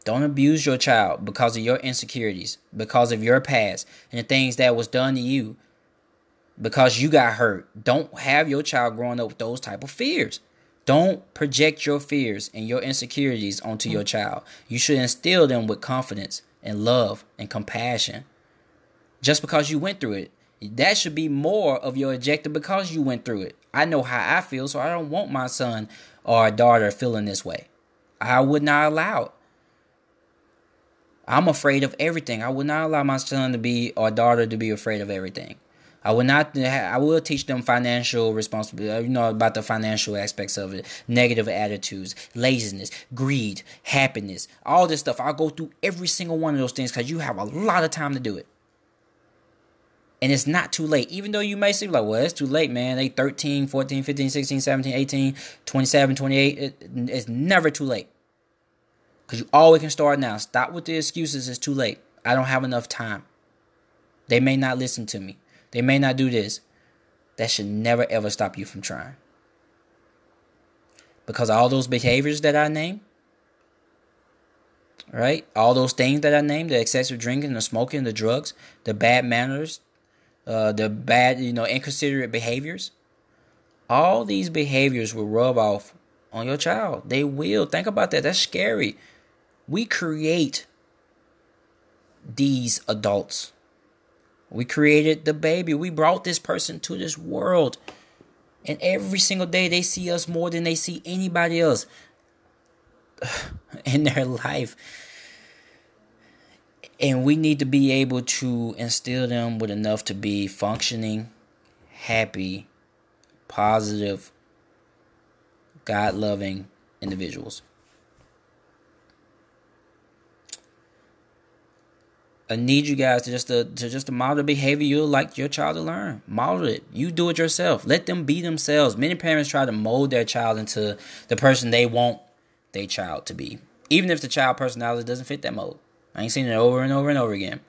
Don't abuse your child because of your insecurities, because of your past, and the things that was done to you. Because you got hurt. Don't have your child growing up with those type of fears. Don't project your fears and your insecurities onto your child. You should instill them with confidence and love and compassion. Just because you went through it. That should be more of your objective because you went through it. I know how I feel, so I don't want my son or daughter feeling this way. I would not allow it. I'm afraid of everything. I would not allow my son to be or daughter to be afraid of everything. I will not. I will teach them financial responsibility. You know about the financial aspects of it, negative attitudes, laziness, greed, happiness, all this stuff. I'll go through every single one of those things because you have a lot of time to do it, and it's not too late. Even though you may seem like, well, it's too late, man. They thirteen, fourteen, fifteen, sixteen, seventeen, eighteen, twenty-seven, twenty-eight. It, it's never too late because you always can start now. Stop with the excuses. It's too late. I don't have enough time. They may not listen to me. They may not do this. That should never, ever stop you from trying. Because all those behaviors that I named, right? All those things that I named, the excessive drinking, the smoking, the drugs, the bad manners, uh, the bad, you know, inconsiderate behaviors. All these behaviors will rub off on your child. They will. Think about that. That's scary. We create these adults. We created the baby. We brought this person to this world. And every single day they see us more than they see anybody else in their life. And we need to be able to instill them with enough to be functioning, happy, positive, God-loving individuals. I need you guys to just to, to just to model the behavior you like your child to learn. Model it. You do it yourself. Let them be themselves. Many parents try to mold their child into the person they want their child to be, even if the child personality doesn't fit that mold. I ain't seen it over and over and over again.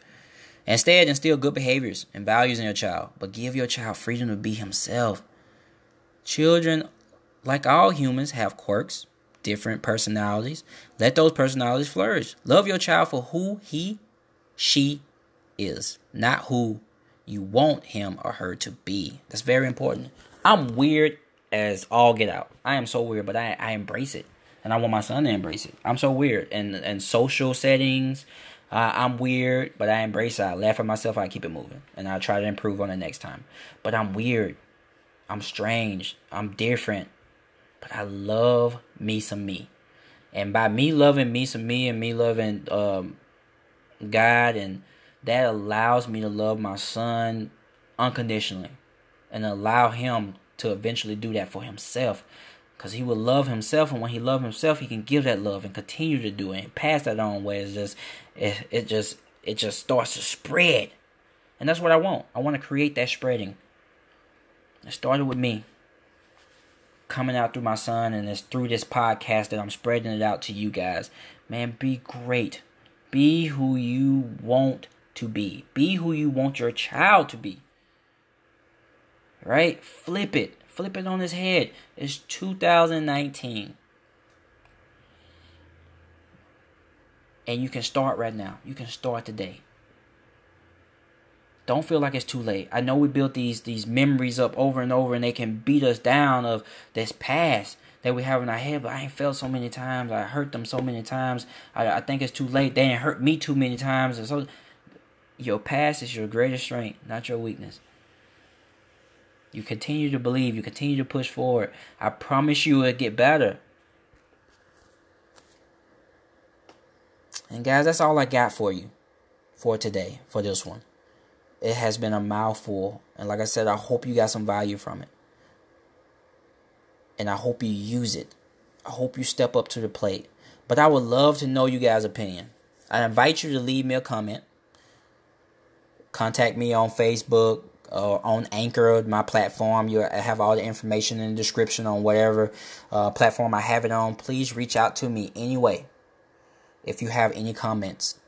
Instead, instill good behaviors and values in your child, but give your child freedom to be himself. Children, like all humans, have quirks, different personalities. Let those personalities flourish. Love your child for who he she is, not who you want him or her to be. That's very important. I'm weird as all get out. I am so weird, but I, I embrace it. And I want my son to embrace it. I'm so weird. And in social settings, uh, I'm weird, but I embrace it. I laugh at myself. I keep it moving. And I try to improve on it next time. But I'm weird. I'm strange. I'm different. But I love me some me. And by me loving me some me and me loving... um. God, and that allows me to love my son unconditionally and allow him to eventually do that for himself, because he will love himself, and when he loves himself, he can give that love and continue to do it and pass that on, where it's just it, it just it just starts to spread. And that's what I want. I want to create that spreading. It started with me coming out through my son, and it's through this podcast that I'm spreading it out to you guys. Man, be great. Be who you want to be. Be who you want your child to be. Right? Flip it. Flip it on his head. It's two thousand nineteen. And you can start right now. You can start today. Don't feel like it's too late. I know we built these these memories up over and over, and they can beat us down of this past that we have in our head. But I ain't felt so many times. I hurt them so many times. I, I think it's too late. They didn't hurt me too many times. And so, your past is your greatest strength, not your weakness. You continue to believe. You continue to push forward. I promise you it'll get better. And guys, that's all I got for you for today, for this one. It has been a mouthful. And like I said, I hope you got some value from it. And I hope you use it. I hope you step up to the plate. But I would love to know you guys' opinion. I invite you to leave me a comment. Contact me on Facebook or on Anchor, my platform. You have all the information in the description on whatever uh, platform I have it on. Please reach out to me anyway if you have any comments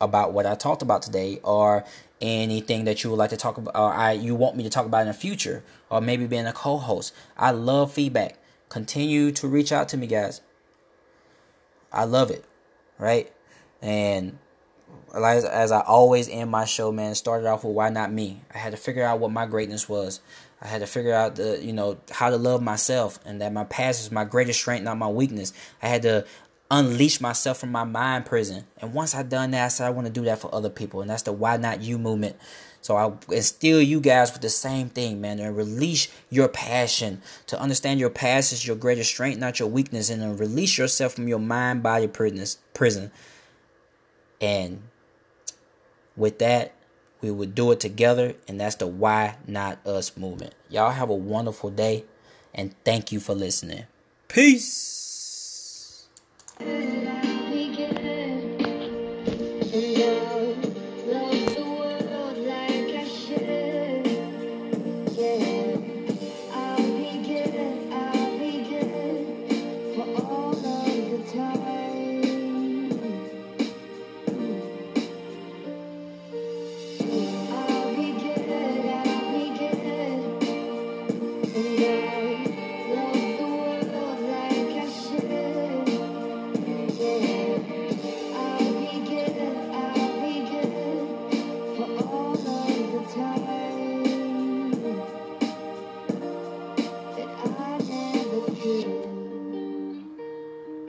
about what I talked about today, or anything that you would like to talk about, or I, you want me to talk about in the future, or maybe being a co-host. I love feedback. Continue to reach out to me, guys. I love it, right? And as, as I always end my show, man, started off with why not me? I had to figure out what my greatness was. I had to figure out the, you know, how to love myself, and that my past is my greatest strength, not my weakness. I had to unleash myself from my mind prison. And once I done that, I said I want to do that for other people. And that's the why not you movement. So I instill you guys with the same thing, man. And release your passion. To understand your past is your greatest strength, not your weakness. And then release yourself from your mind body prison. And with that, we would do it together. And that's the why not us movement. Y'all have a wonderful day. And thank you for listening. Peace.